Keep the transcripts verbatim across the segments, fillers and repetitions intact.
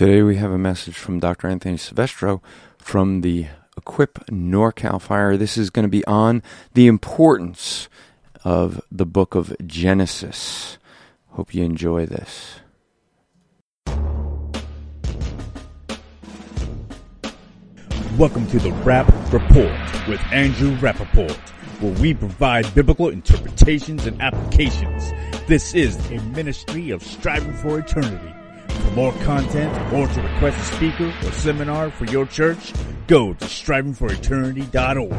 Today we have a message from Doctor Anthony Silvestro from the Equip NorCal Fire. This is going to be on the importance of the book of Genesis. Hope you enjoy this. Welcome to the Rap Report with Andrew Rappaport, where we provide biblical interpretations and applications. This is a ministry of Striving for Eternity. For more content or to request a speaker or seminar for your church, go to striving for eternity dot org.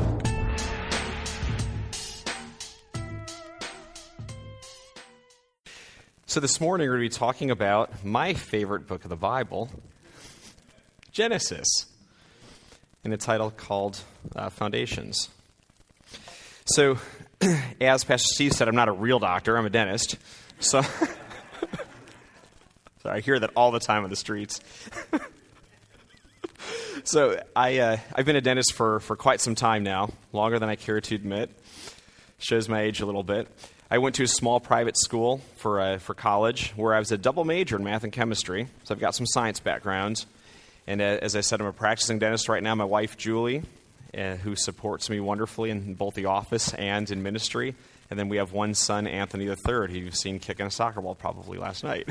So this morning we're going to be talking about my favorite book of the Bible, Genesis, in a title called uh, Foundations. So, as Pastor Steve said, I'm not a real doctor, I'm a dentist. So, so I hear that all the time on the streets. so I, uh, I've been a dentist for, for quite some time now, longer than I care to admit. Shows my age a little bit. I went to a small private school for, uh, for college where I was a double major in math and chemistry, so I've got some science background. And as I said, I'm a practicing dentist right now. My wife, Julie, uh, who supports me wonderfully in both the office and in ministry. And then we have one son, Anthony the third, who you've seen kicking a soccer ball probably last night.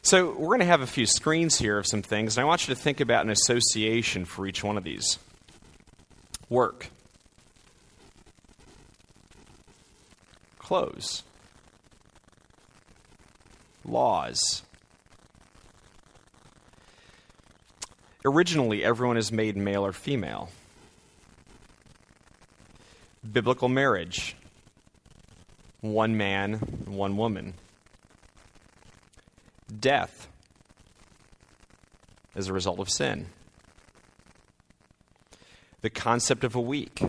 So we're going to have a few screens here of some things. And I want you to think about an association for each one of these. Work. Clothes. Laws. Originally, everyone is made male or female. Biblical marriage. One man, one woman. Death as a result of sin. The concept of a week.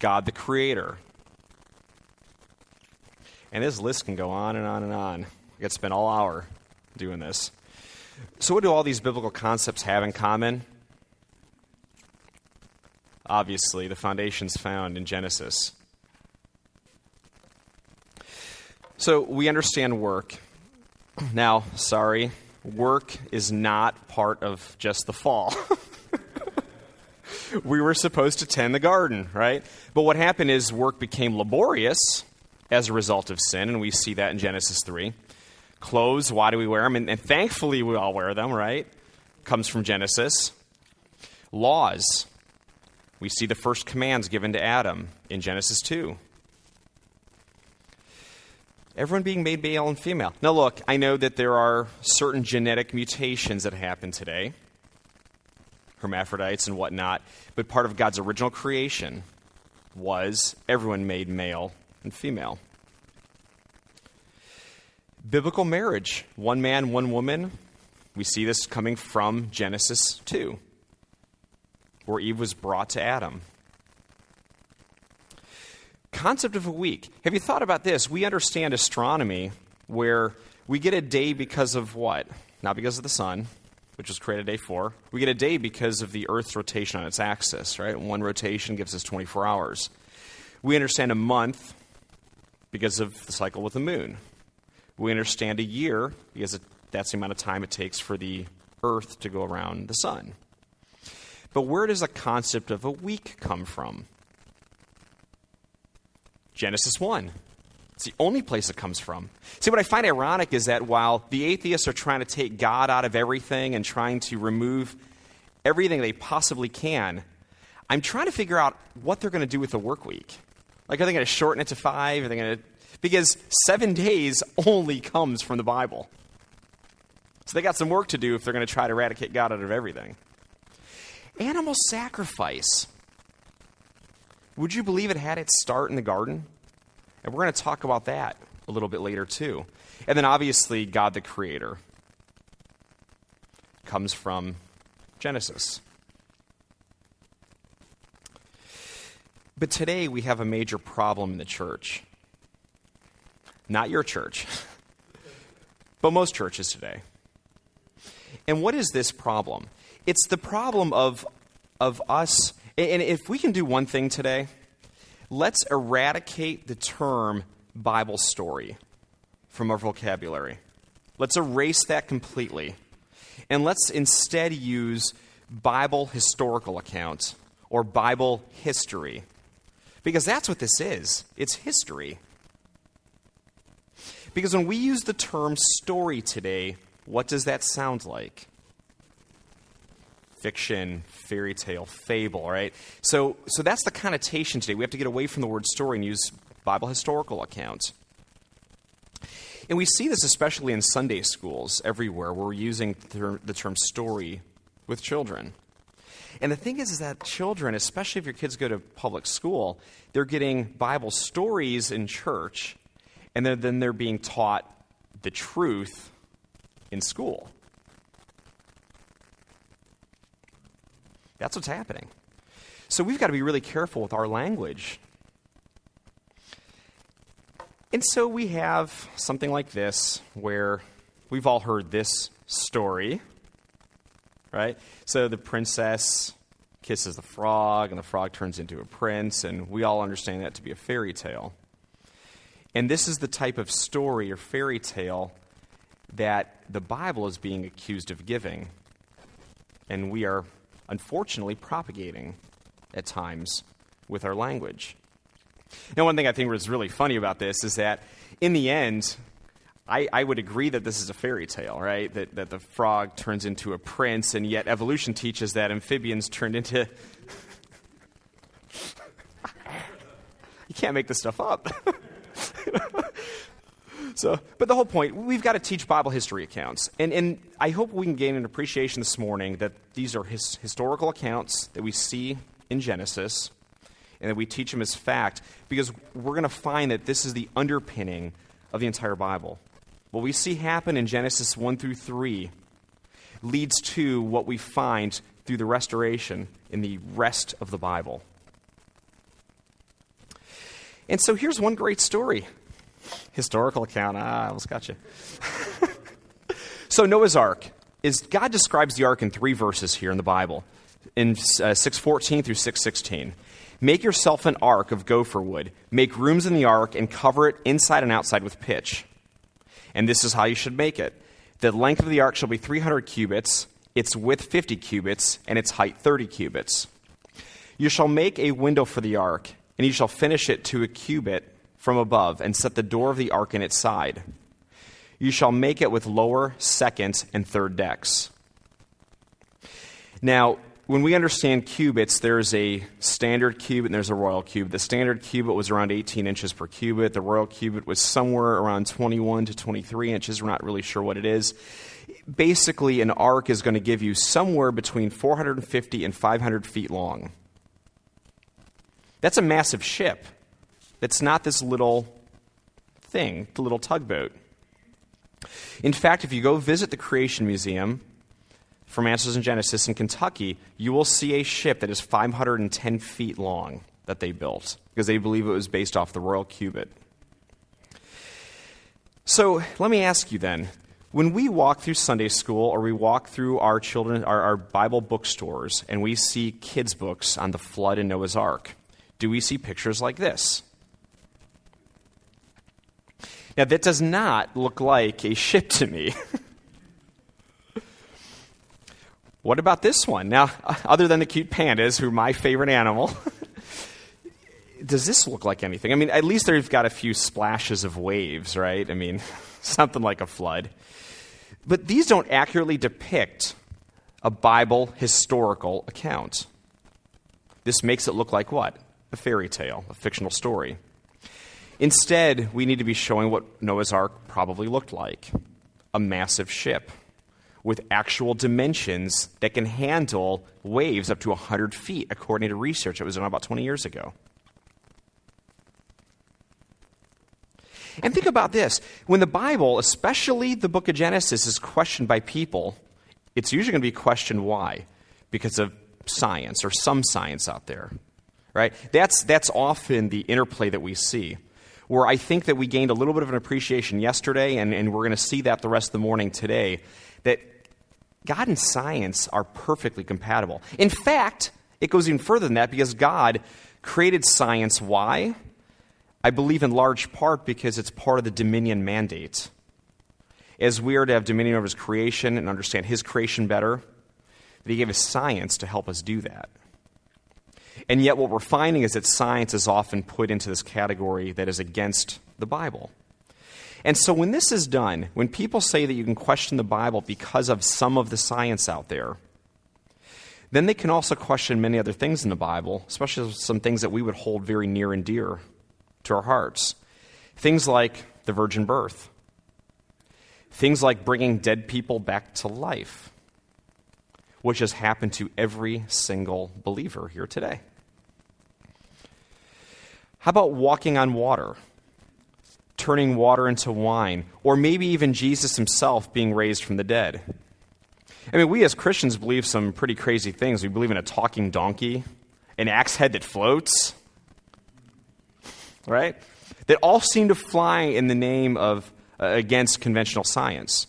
God the Creator. And this list can go on and on and on. I could spend all hour doing this. So what do all these biblical concepts have in common? Obviously, the foundations found in Genesis. So we understand work. Now, sorry, work is not part of just the fall. We were supposed to tend the garden, right? But what happened is work became laborious as a result of sin, and we see that in Genesis three. Clothes, why do we wear them? And, and thankfully we all wear them, right? Comes from Genesis. Laws. We see the first commands given to Adam in Genesis two. Everyone being made male and female. Now look, I know that there are certain genetic mutations that happen today. Hermaphrodites and whatnot. But part of God's original creation was everyone made male and female. Biblical marriage, one man, one woman. We see this coming from Genesis two, where Eve was brought to Adam. Concept of a week. Have you thought about this? We understand astronomy where we get a day because of what? Not because of the sun, which was created a day for. We get a day because of the Earth's rotation on its axis, right? One rotation gives us twenty-four hours. We understand a month because of the cycle with the moon. We understand a year because that's the amount of time it takes for the Earth to go around the sun. But where does the concept of a week come from? Genesis one. It's the only place it comes from. See, what I find ironic is that while the atheists are trying to take God out of everything and trying to remove everything they possibly can, I'm trying to figure out what they're going to do with the work week. Like, are they going to shorten it to five? Are they going to... Because seven days only comes from the Bible. So they got some work to do if they're going to try to eradicate God out of everything. Animal sacrifice. Would you believe it had its start in the garden? And we're going to talk about that a little bit later too. And then obviously God the Creator comes from Genesis. But today we have a major problem in the church. Not your church, but most churches today. And what is this problem? It's the problem of of us, and if we can do one thing today, let's eradicate the term Bible story from our vocabulary. Let's erase that completely. And let's instead use Bible historical account or Bible history. Because that's what this is. It's history. Because when we use the term story today, what does that sound like? Fiction, fairy tale, fable, right? So so that's the connotation today. We have to get away from the word story and use Bible historical account. And we see this especially in Sunday schools everywhere. We're using the term, the term story with children. And the thing is, is that children, especially if your kids go to public school, they're getting Bible stories in church, and then, then they're being taught the truth in school. That's what's happening. So we've got to be really careful with our language. And so we have something like this, where we've all heard this story, right? So the princess kisses the frog, and the frog turns into a prince, and we all understand that to be a fairy tale. And this is the type of story or fairy tale that the Bible is being accused of giving, and we are unfortunately propagating at times with our language. Now, one thing I think was really funny about this is that in the end, I, I would agree that this is a fairy tale, right? That that the frog turns into a prince, and yet evolution teaches that amphibians turned into... You can't make this stuff up. So, but the whole point, we've got to teach Bible history accounts. And and I hope we can gain an appreciation this morning that these are his, historical accounts that we see in Genesis, and that we teach them as fact, because we're going to find that this is the underpinning of the entire Bible. What we see happen in Genesis one through three leads to what we find through the restoration in the rest of the Bible. And so here's one great story. Historical account. Ah, I almost got you. So Noah's Ark. Is God describes the Ark in three verses here in the Bible, in uh, six fourteen through six sixteen. Make yourself an ark of gopher wood. Make rooms in the ark and cover it inside and outside with pitch. And this is how you should make it. The length of the ark shall be three hundred cubits, its width fifty cubits, and its height thirty cubits. You shall make a window for the ark, and you shall finish it to a cubit from above, and set the door of the ark in its side. You shall make it with lower, second, and third decks. Now, when we understand cubits, there's a standard cubit and there's a royal cubit. The standard cubit was around eighteen inches per cubit. The royal cubit was somewhere around twenty-one to twenty-three inches. We're not really sure what it is. Basically, an ark is going to give you somewhere between four hundred fifty and five hundred feet long. That's a massive ship. That's not this little thing, the little tugboat. In fact, if you go visit the Creation Museum from Answers in Genesis in Kentucky, you will see a ship that is five hundred ten feet long that they built, because they believe it was based off the royal cubit. So let me ask you then, when we walk through Sunday school or we walk through our children, our, our Bible bookstores, and we see kids' books on the flood and Noah's Ark, do we see pictures like this? Now, that does not look like a ship to me. What about this one? Now, other than the cute pandas, who are my favorite animal, does this look like anything? I mean, at least they've got a few splashes of waves, right? I mean, something like a flood. But these don't accurately depict a Bible historical account. This makes it look like what? A fairy tale, a fictional story. Instead, we need to be showing what Noah's Ark probably looked like, a massive ship with actual dimensions that can handle waves up to one hundred feet, according to research that was done about twenty years ago. And think about this. When the Bible, especially the book of Genesis, is questioned by people, it's usually going to be questioned why? Because of science, or some science out there, right? That's, that's often the interplay that we see, where I think that we gained a little bit of an appreciation yesterday, and, and we're going to see that the rest of the morning today, that God and science are perfectly compatible. In fact, it goes even further than that, because God created science, why? I believe in large part because it's part of the dominion mandate. As we are to have dominion over his creation and understand his creation better, that he gave us science to help us do that. And yet what we're finding is that science is often put into this category that is against the Bible. And so when this is done, when people say that you can question the Bible because of some of the science out there, then they can also question many other things in the Bible, especially some things that we would hold very near and dear to our hearts. Things like the virgin birth. Things like bringing dead people back to life, which has happened to every single believer here today. How about walking on water? Turning water into wine, or maybe even Jesus himself being raised from the dead. I mean, we as Christians believe some pretty crazy things. We believe in a talking donkey, an axe head that floats, right? That all seem to fly in the name of uh, against conventional science.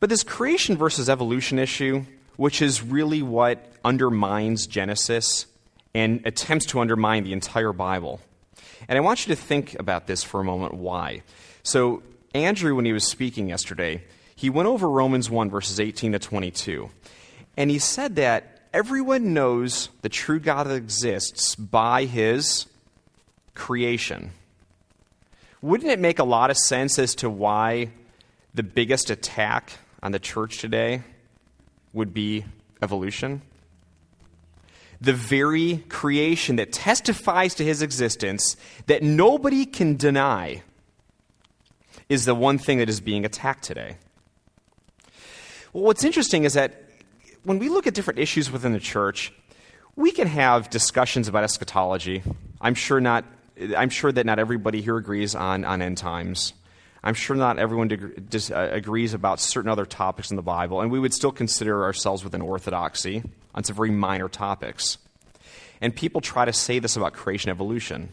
But this creation versus evolution issue, which is really what undermines Genesis and attempts to undermine the entire Bible. And I want you to think about this for a moment, why. So Andrew, when he was speaking yesterday, he went over Romans one, verses eighteen to twenty-two. And he said that everyone knows the true God exists by his creation. Wouldn't it make a lot of sense as to why the biggest attack on the church today would be evolution? The very creation that testifies to his existence, that nobody can deny, is the one thing that is being attacked today. Well, what's interesting is that when we look at different issues within the church, we can have discussions about eschatology. I'm sure not. I'm sure that not everybody here agrees on, on end times. I'm sure not everyone deg- dis- uh, agrees about certain other topics in the Bible, and we would still consider ourselves within orthodoxy on some very minor topics. And people try to say this about creation evolution.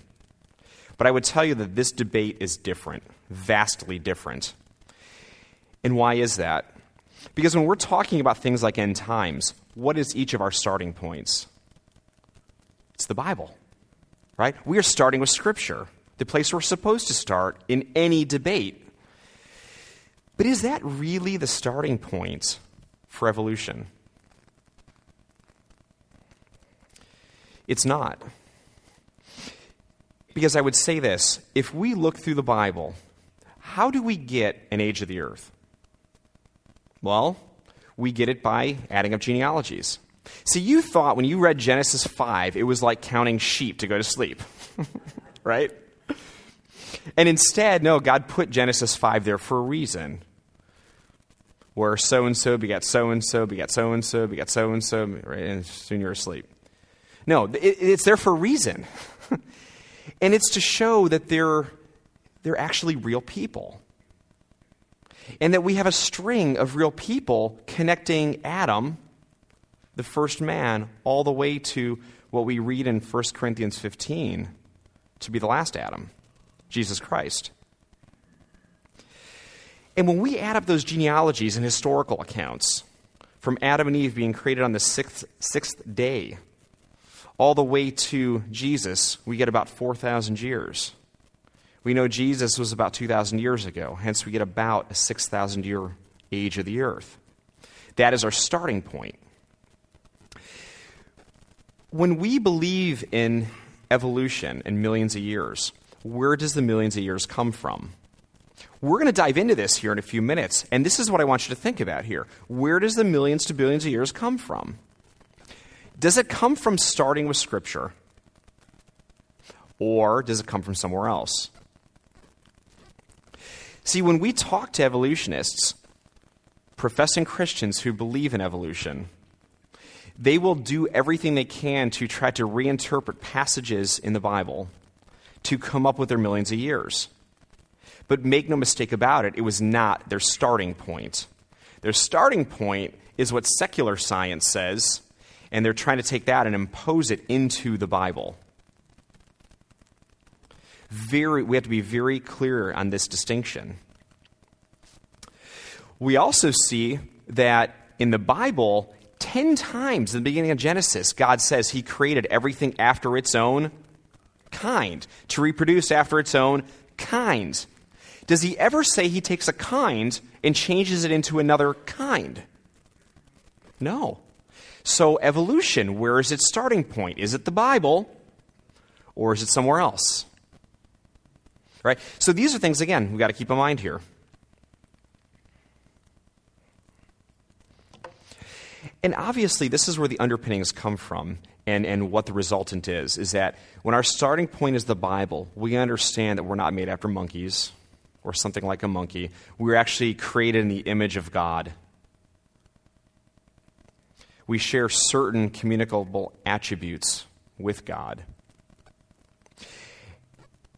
But I would tell you that this debate is different, vastly different. And why is that? Because when we're talking about things like end times, what is each of our starting points? It's the Bible, right? We are starting with Scripture, the place we're supposed to start in any debate. But is that really the starting point for evolution? It's not. Because I would say this, if we look through the Bible, how do we get an age of the earth? Well, we get it by adding up genealogies. See, you thought when you read Genesis five, it was like counting sheep to go to sleep, right? And instead, no, God put Genesis five there for a reason. Where so-and-so begat so-and-so, begat so-and-so, begat so-and-so, right? And soon you're asleep. No, it, it's there for a reason. And it's to show that they're, they're actually real people. And that we have a string of real people connecting Adam, the first man, all the way to what we read in First Corinthians fifteen to be the last Adam. Jesus Christ. And when we add up those genealogies and historical accounts, from Adam and Eve being created on the sixth, sixth day, all the way to Jesus, we get about four thousand years. We know Jesus was about two thousand years ago, hence we get about a six thousand year age of the earth. That is our starting point. When we believe in evolution and millions of years, where does the millions of years come from? We're going to dive into this here in a few minutes, and this is what I want you to think about here. Where does the millions to billions of years come from? Does it come from starting with Scripture? Or does it come from somewhere else? See, when we talk to evolutionists, professing Christians who believe in evolution, they will do everything they can to try to reinterpret passages in the Bible to come up with their millions of years. But make no mistake about it, it was not their starting point. Their starting point is what secular science says, and they're trying to take that and impose it into the Bible. Very, we have to be very clear on this distinction. We also see that in the Bible, Ten times in the beginning of Genesis, God says he created everything after its own kind, to reproduce after its own kind. Does he ever say he takes a kind and changes it into another kind? No. So evolution, where is its starting point? Is it the Bible, or is it somewhere else? Right? So these are things, again, we've got to keep in mind here. And obviously, this is where the underpinnings come from and, and what the resultant is, is that when our starting point is the Bible, we understand that we're not made after monkeys or something like a monkey. We're actually created in the image of God. We share certain communicable attributes with God.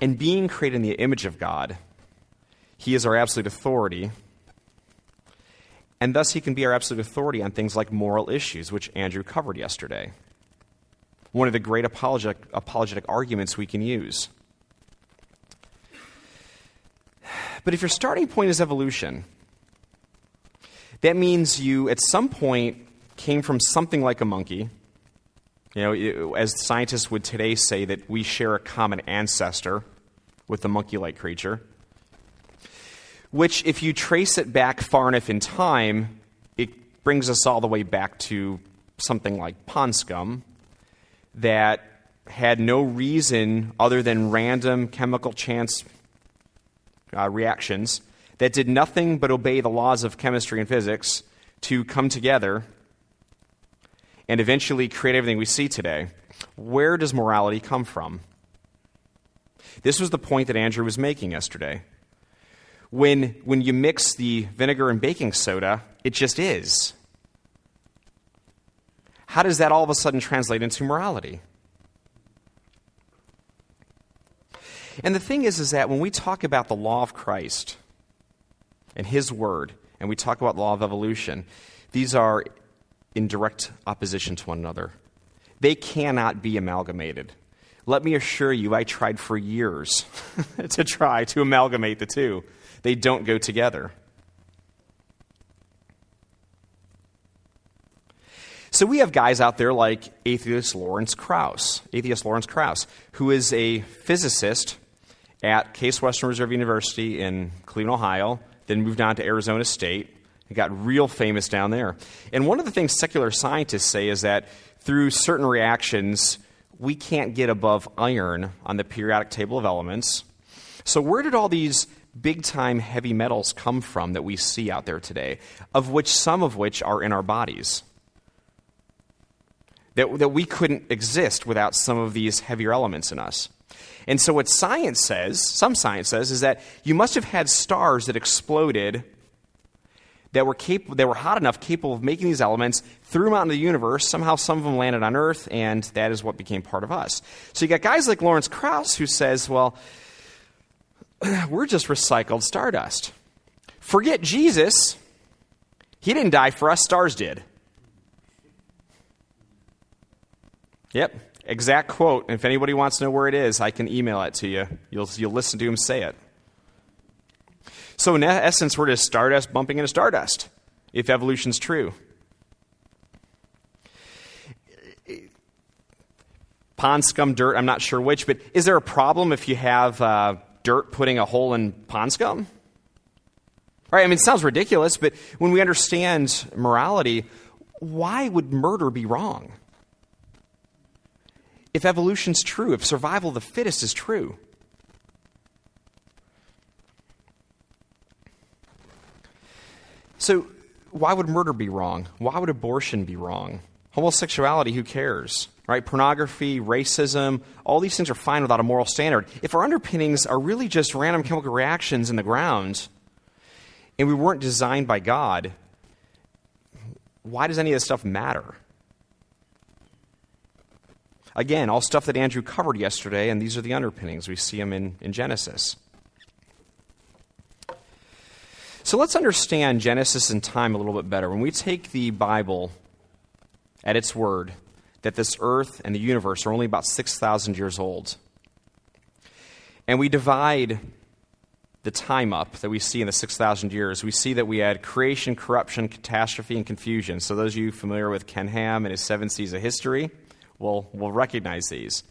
And being created in the image of God, he is our absolute authority. And thus, he can be our absolute authority on things like moral issues, which Andrew covered yesterday. One of the great apologetic, apologetic arguments we can use. But if your starting point is evolution, that means you, at some point, came from something like a monkey. You know, it, as scientists would today say, that we share a common ancestor with the monkey-like creature, which, if you trace it back far enough in time, it brings us all the way back to something like pond scum that had no reason other than random chemical chance uh, reactions that did nothing but obey the laws of chemistry and physics to come together and eventually create everything we see today. Where does morality come from? This was the point that Andrew was making yesterday. When when you mix the vinegar and baking soda, it just is. How does that all of a sudden translate into morality? And the thing is, is that when we talk about the law of Christ and his word, and we talk about the law of evolution, these are in direct opposition to one another. They cannot be amalgamated. Let me assure you, I tried for years to try to amalgamate the two. They don't go together. So we have guys out there like atheist Lawrence Krauss, atheist Lawrence Krauss, who is a physicist at Case Western Reserve University in Cleveland, Ohio, then moved on to Arizona State and got real famous down there. And one of the things secular scientists say is that through certain reactions, we can't get above iron on the periodic table of elements. So where did all these big-time heavy metals come from that we see out there today, of which some of which are in our bodies? That, that we couldn't exist without some of these heavier elements in us. And so what science says, some science says, is that you must have had stars that exploded that were capable, that were hot enough, capable of making these elements, threw them out into the universe, somehow some of them landed on Earth, and that is what became part of us. So you got guys like Lawrence Krauss who says, well, we're just recycled stardust. Forget Jesus. He didn't die for us. Stars did. Yep. Exact quote. And if anybody wants to know where it is, I can email it to you. You'll, you'll listen to him say it. So in essence, we're just stardust bumping into stardust, if evolution's true. Pond scum, dirt, I'm not sure which, but is there a problem if you have uh, dirt putting a hole in pond scum? All right, I mean, it sounds ridiculous, but when we understand morality, why would murder be wrong? If evolution's true, if survival of the fittest is true. So why would murder be wrong? Why would abortion be wrong? Homosexuality, who cares? Right? Pornography, racism, all these things are fine without a moral standard. If our underpinnings are really just random chemical reactions in the ground, and we weren't designed by God, why does any of this stuff matter? Again, all stuff that Andrew covered yesterday, and these are the underpinnings. We see them in, in Genesis. So let's understand Genesis and time a little bit better. When we take the Bible at its word, that this earth and the universe are only about six thousand years old, and we divide the time up that we see in the six thousand years, we see that we had creation, corruption, catastrophe, and confusion. So those of you familiar with Ken Ham and his seven C's of history will, will recognize these.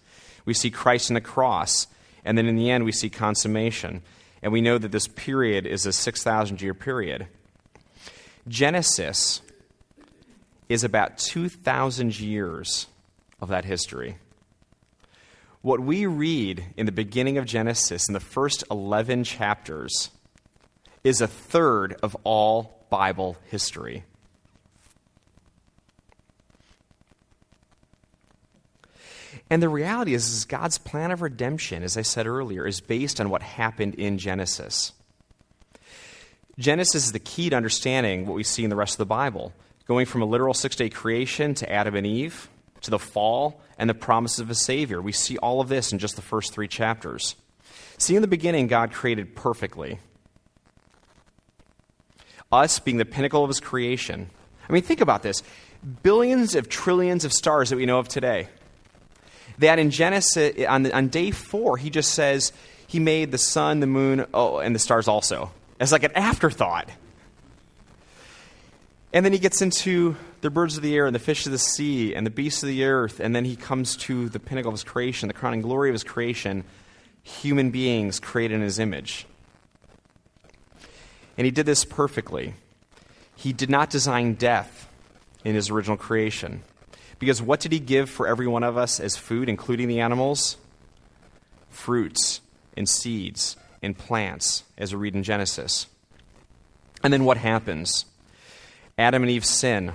We see Christ and the cross, and then in the end we see consummation. And we know that this period is a six thousand year period. Genesis is about two thousand years of that history. What we read in the beginning of Genesis, in the first eleven chapters, is a third of all Bible history. And the reality is, is God's plan of redemption, as I said earlier, is based on what happened in Genesis. Genesis is the key to understanding what we see in the rest of the Bible, going from a literal six-day creation to Adam and Eve, to the fall, and the promises of a Savior. We see all of this in just the first three chapters. See, in the beginning, God created perfectly. Us being the pinnacle of His creation. I mean, think about this. Billions of trillions of stars that we know of today. That in Genesis, on, the, on day four, He just says, He made the sun, the moon, oh, and the stars also. As like an afterthought. And then He gets into the birds of the air and the fish of the sea and the beasts of the earth. And then He comes to the pinnacle of His creation, the crowning glory of His creation, human beings created in His image. And He did this perfectly. He did not design death in His original creation. Because what did He give for every one of us as food, including the animals? Fruits and seeds and plants, as we read in Genesis. And then what happens? Adam and Eve sin.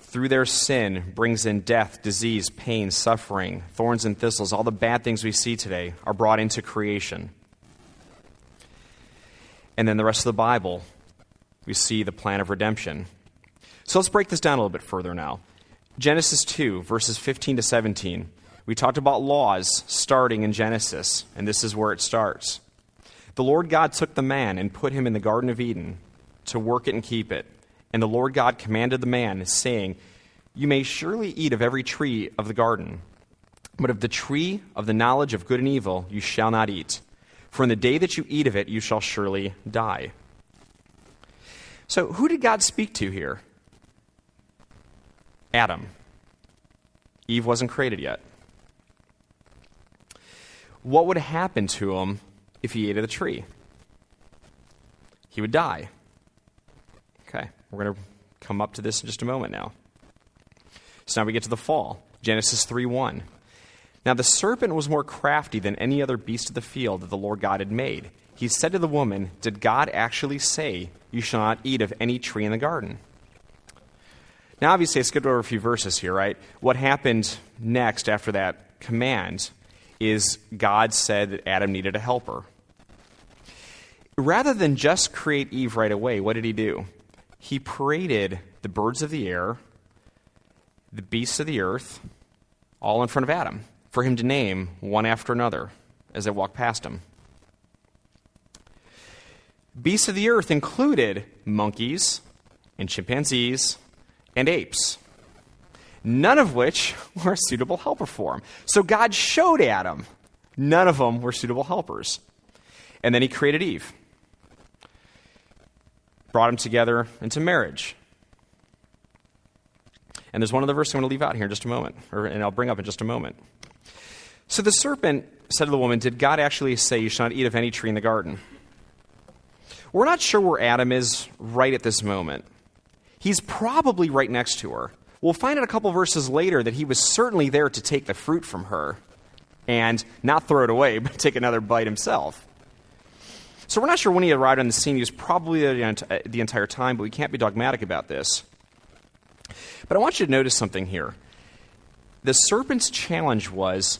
Through their sin brings in death, disease, pain, suffering, thorns and thistles. All the bad things we see today are brought into creation. And then the rest of the Bible, we see the plan of redemption. So let's break this down a little bit further now. Genesis two, verses fifteen to seventeen. We talked about laws starting in Genesis, and this is where it starts. The Lord God took the man and put him in the Garden of Eden to work it and keep it. And the Lord God commanded the man, saying, "You may surely eat of every tree of the garden, but of the tree of the knowledge of good and evil you shall not eat. For in the day that you eat of it, you shall surely die." So who did God speak to here? Adam. Eve wasn't created yet. What would happen to him if he ate of the tree? He would die. Okay, we're going to come up to this in just a moment now. So now we get to the fall, Genesis three one. Now the serpent was more crafty than any other beast of the field that the Lord God had made. He said to the woman, "Did God actually say, 'You shall not eat of any tree in the garden'?" Now obviously I skipped over a few verses here, right? What happened next after that command is God said that Adam needed a helper. Rather than just create Eve right away, what did He do? He paraded the birds of the air, the beasts of the earth, all in front of Adam, for him to name one after another as they walked past him. Beasts of the earth included monkeys and chimpanzees and apes, none of which were a suitable helper for him. So God showed Adam none of them were suitable helpers. And then He created Eve. Brought them together into marriage. And there's one other verse I'm going to leave out here in just a moment, or, and I'll bring up in just a moment. So the serpent said to the woman, "Did God actually say you shall not eat of any tree in the garden?" We're not sure where Adam is right at this moment. He's probably right next to her. We'll find out a couple verses later that he was certainly there to take the fruit from her and not throw it away, but take another bite himself. So we're not sure when he arrived on the scene. He was probably there the entire time, but we can't be dogmatic about this. But I want you to notice something here. The serpent's challenge was,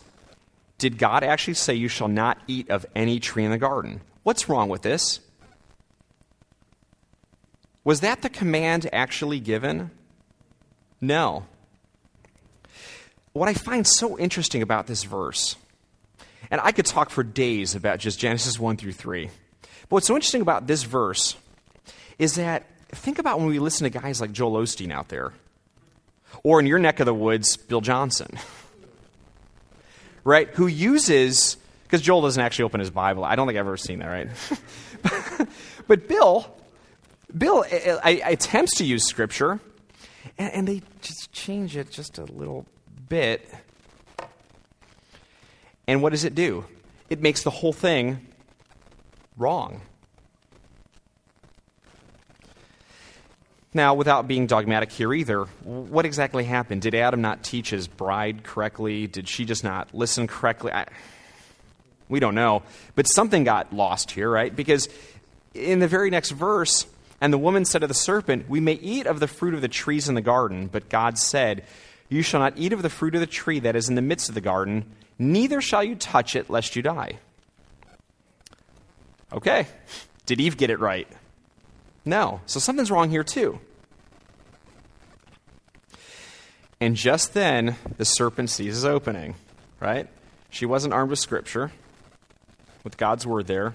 did God actually say you shall not eat of any tree in the garden? What's wrong with this? Was that the command actually given? No. What I find so interesting about this verse, and I could talk for days about just Genesis one through three, but what's so interesting about this verse is that, think about when we listen to guys like Joel Osteen out there, or in your neck of the woods, Bill Johnson, right? Who uses Because Joel doesn't actually open his Bible. I don't think I've ever seen that, right? but, but Bill, Bill I, I, attempts to use Scripture, and, and they just change it just a little bit. And what does it do? It makes the whole thing wrong. Now, without being dogmatic here either, what exactly happened? Did Adam not teach his bride correctly? Did she just not listen correctly? I, we don't know. But something got lost here, right? Because in the very next verse, and the woman said to the serpent, "We may eat of the fruit of the trees in the garden, but God said, you shall not eat of the fruit of the tree that is in the midst of the garden, neither shall you touch it, lest you die." Okay. Did Eve get it right? No. So something's wrong here too. And just then, the serpent sees his opening, right? She wasn't armed with Scripture, with God's word there,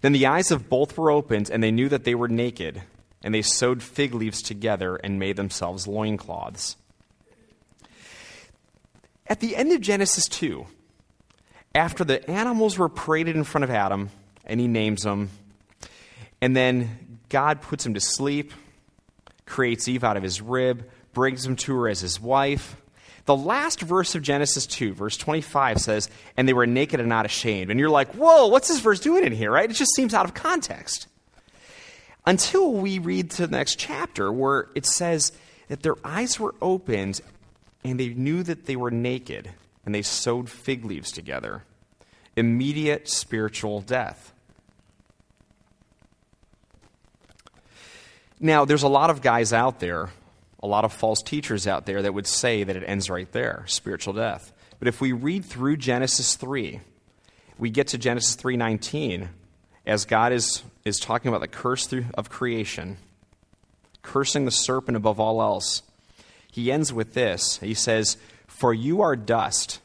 Then the eyes of both were opened, and they knew that they were naked, and they sewed fig leaves together and made themselves loincloths. At the end of Genesis two, after the animals were paraded in front of Adam, and he names them, and then God puts him to sleep, creates Eve out of his rib, brings him to her as his wife. The last verse of Genesis two, verse twenty-five says, "And they were naked and not ashamed." And you're like, whoa, what's this verse doing in here, right? It just seems out of context. Until we read to the next chapter where it says that their eyes were opened and they knew that they were naked and they sewed fig leaves together. Immediate spiritual death. Now, there's a lot of guys out there, a lot of false teachers out there that would say that it ends right there, spiritual death. But if we read through Genesis three, we get to Genesis three nineteen, as God is, is talking about the curse through, of creation, cursing the serpent above all else. He ends with this. He says, "For you are dust,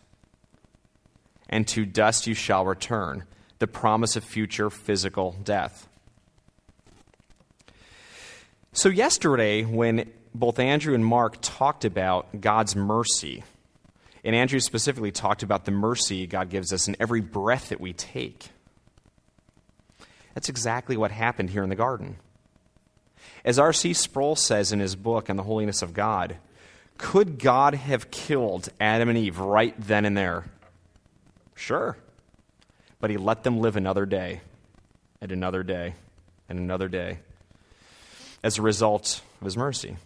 and to dust you shall return," the promise of future physical death. So yesterday, when both Andrew and Mark talked about God's mercy, and Andrew specifically talked about the mercy God gives us in every breath that we take, that's exactly what happened here in the garden. As R C Sproul says in his book on the holiness of God, could God have killed Adam and Eve right then and there? Sure. But he let them live another day, and another day, and another day, as a result of his mercy.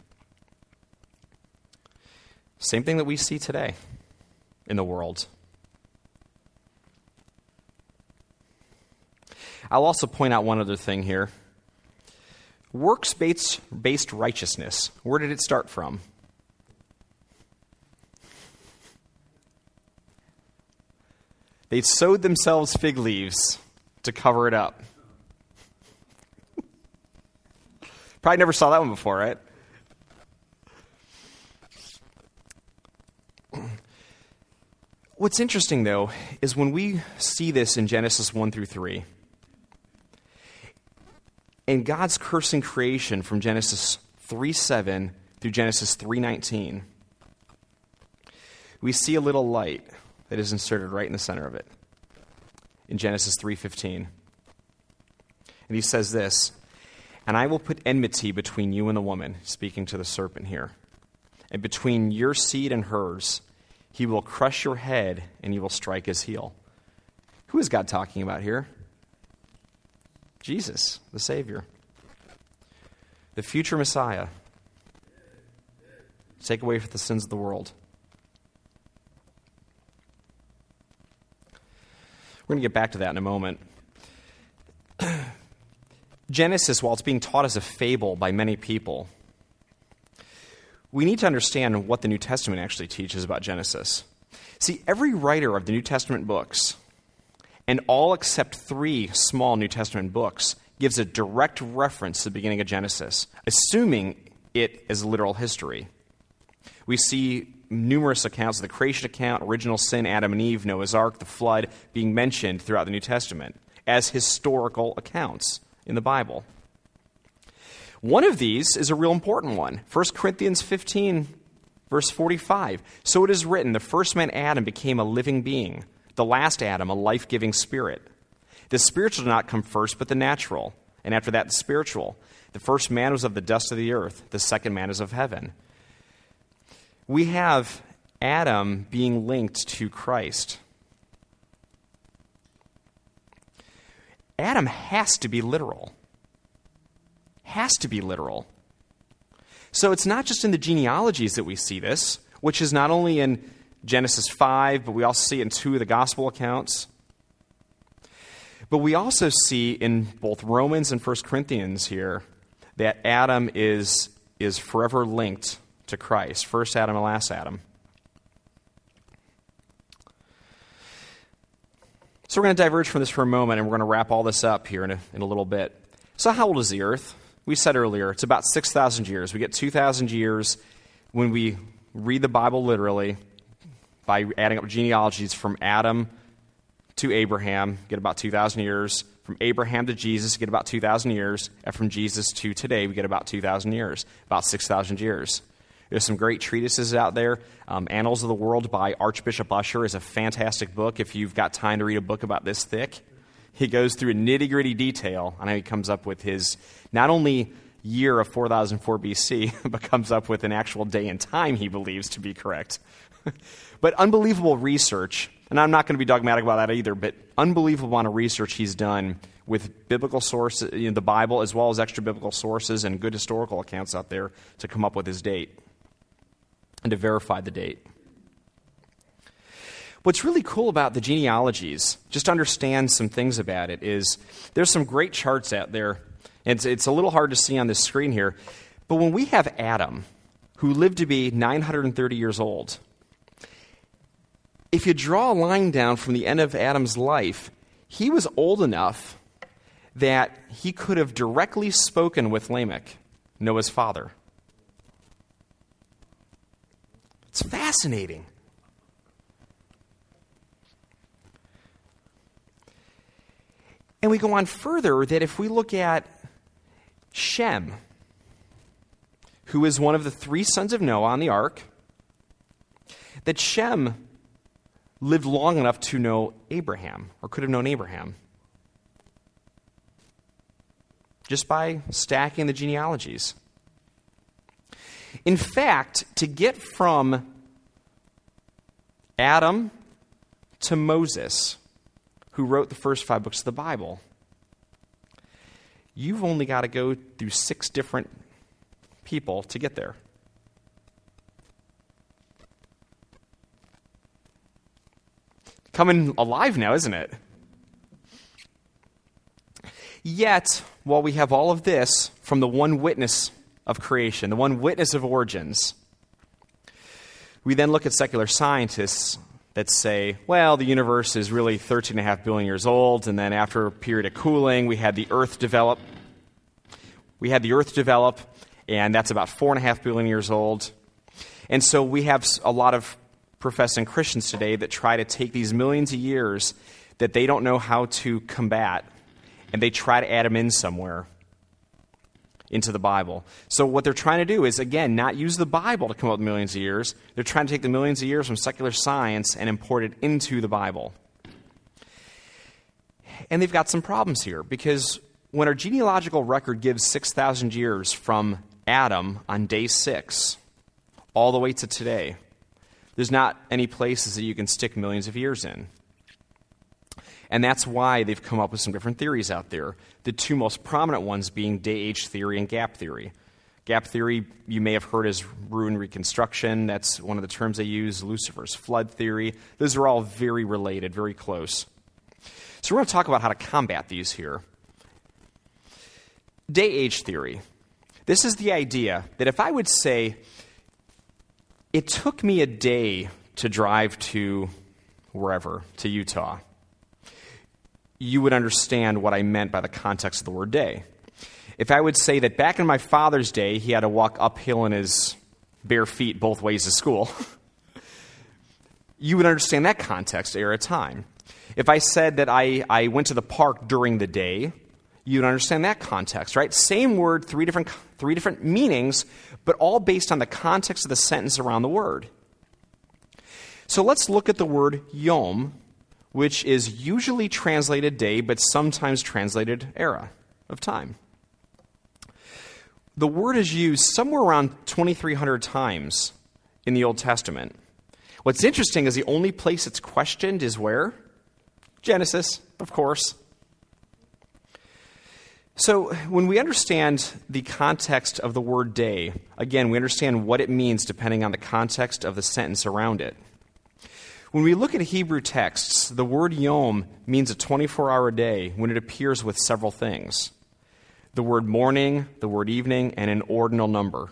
Same thing that we see today in the world. I'll also point out one other thing here. Works-based based righteousness. Where did it start from? They sewed themselves fig leaves to cover it up. Probably never saw that one before, right? What's interesting, though, is when we see this in Genesis one through three, and God's cursing creation from Genesis three seven through Genesis three nineteen, we see a little light that is inserted right in the center of it in Genesis three fifteen. And he says this, "And I will put enmity between you and the woman," speaking to the serpent here, "and between your seed and hers. He will crush your head, and you will strike his heel." Who is God talking about here? Jesus, the Savior, the future Messiah. Take away the sins of the world. We're going to get back to that in a moment. Genesis, while it's being taught as a fable by many people, we need to understand what the New Testament actually teaches about Genesis. See, every writer of the New Testament books and all except three small New Testament books, gives a direct reference to the beginning of Genesis, assuming it is literal history. We see numerous accounts of the creation account, original sin, Adam and Eve, Noah's Ark, the flood, being mentioned throughout the New Testament as historical accounts in the Bible. One of these is a real important one, First Corinthians fifteen, verse forty-five. So it is written, the first man Adam became a living being, the last Adam a life-giving spirit. The spiritual did not come first, but the natural, and after that the spiritual. The first man was of the dust of the earth, the second man is of heaven. We have Adam being linked to Christ. Adam has to be literal. Has to be literal. So it's not just in the genealogies that we see this, which is not only in Genesis five, but we also see it in two of the gospel accounts. But we also see in both Romans and First Corinthians here that Adam is, is forever linked to Christ, first Adam and last Adam. So we're going to diverge from this for a moment, and we're going to wrap all this up here in a, in a little bit. So how old is the earth? We said earlier, it's about six thousand years. We get two thousand years when we read the Bible literally by adding up genealogies from Adam to Abraham, get about two thousand years. From Abraham to Jesus, get about two thousand years. And from Jesus to today, we get about two thousand years, about six thousand years. There's some great treatises out there. Um, Annals of the World by Archbishop Usher is a fantastic book if you've got time to read a book about this thick. He goes through nitty-gritty detail on how he comes up with his not only year of four thousand four B C, but comes up with an actual day and time he believes to be correct. But unbelievable research, and I'm not going to be dogmatic about that either, but unbelievable amount of research he's done with biblical sources, you know, the Bible, as well as extra-biblical sources and good historical accounts out there to come up with his date and to verify the date. What's really cool about the genealogies, just to understand some things about it, is there's some great charts out there, and it's, it's a little hard to see on this screen here, but when we have Adam, who lived to be nine hundred thirty years old, if you draw a line down from the end of Adam's life, he was old enough that he could have directly spoken with Lamech, Noah's father. It's fascinating. And we go on further that if we look at Shem, who is one of the three sons of Noah on the ark, that Shem lived long enough to know Abraham, or could have known Abraham, just by stacking the genealogies. In fact, to get from Adam to Moses, who wrote the first five books of the Bible, you've only got to go through six different people to get there. Coming alive now, isn't it? Yet, while we have all of this from the one witness of creation, the one witness of origins, we then look at secular scientists that say, well, the universe is really thirteen and a half billion years old, and then after a period of cooling, we had the Earth develop. We had the Earth develop, and that's about four and a half billion years old. And so we have a lot of professing Christians today that try to take these millions of years that they don't know how to combat, and they try to add them in somewhere into the Bible. So what they're trying to do is, again, not use the Bible to come up with millions of years. They're trying to take the millions of years from secular science and import it into the Bible. And they've got some problems here, because when our genealogical record gives six thousand years from Adam on day six all the way to today, there's not any places that you can stick millions of years in. And that's why they've come up with some different theories out there, the two most prominent ones being day-age theory and gap theory. Gap theory you may have heard as ruin reconstruction. That's one of the terms they use, Lucifer's flood theory. Those are all very related, very close. So we're going to talk about how to combat these here. Day-age theory. This is the idea that if I would say, it took me a day to drive to wherever, to Utah, you would understand what I meant by the context of the word day. If I would say that back in my father's day, he had to walk uphill in his bare feet both ways to school, you would understand that context, era, time. If I said that I, I went to the park during the day, you'd understand that context, right? Same word, three different three different meanings, but all based on the context of the sentence around the word. So let's look at the word yom, which is usually translated day, but sometimes translated era of time. The word is used somewhere around twenty-three hundred times in the Old Testament. What's interesting is the only place it's questioned is where? Genesis, of course. So when we understand the context of the word day, again, we understand what it means depending on the context of the sentence around it. When we look at Hebrew texts, the word yom means a twenty-four hour day when it appears with several things. The word morning, the word evening, and an ordinal number.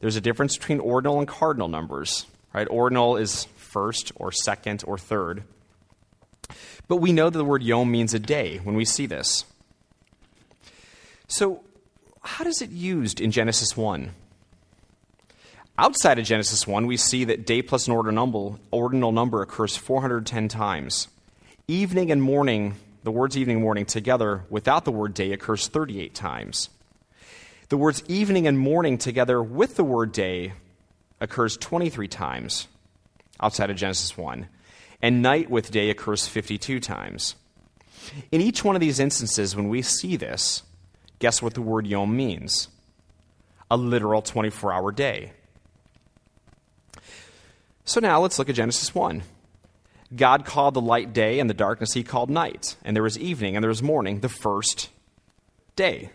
There's a difference between ordinal and cardinal numbers, right? Ordinal is first or second or third. But we know that the word yom means a day when we see this. So how does it used in Genesis one? Outside of Genesis one, we see that day plus an ordinal number occurs four hundred ten times. Evening and morning, the words evening and morning together without the word day occurs thirty-eight times. The words evening and morning together with the word day occurs twenty-three times outside of Genesis one. And night with day occurs fifty-two times. In each one of these instances, when we see this, guess what the word yom means? A literal twenty-four hour day. So now let's look at Genesis one. God called the light day, and the darkness he called night. And there was evening, and there was morning, the first day.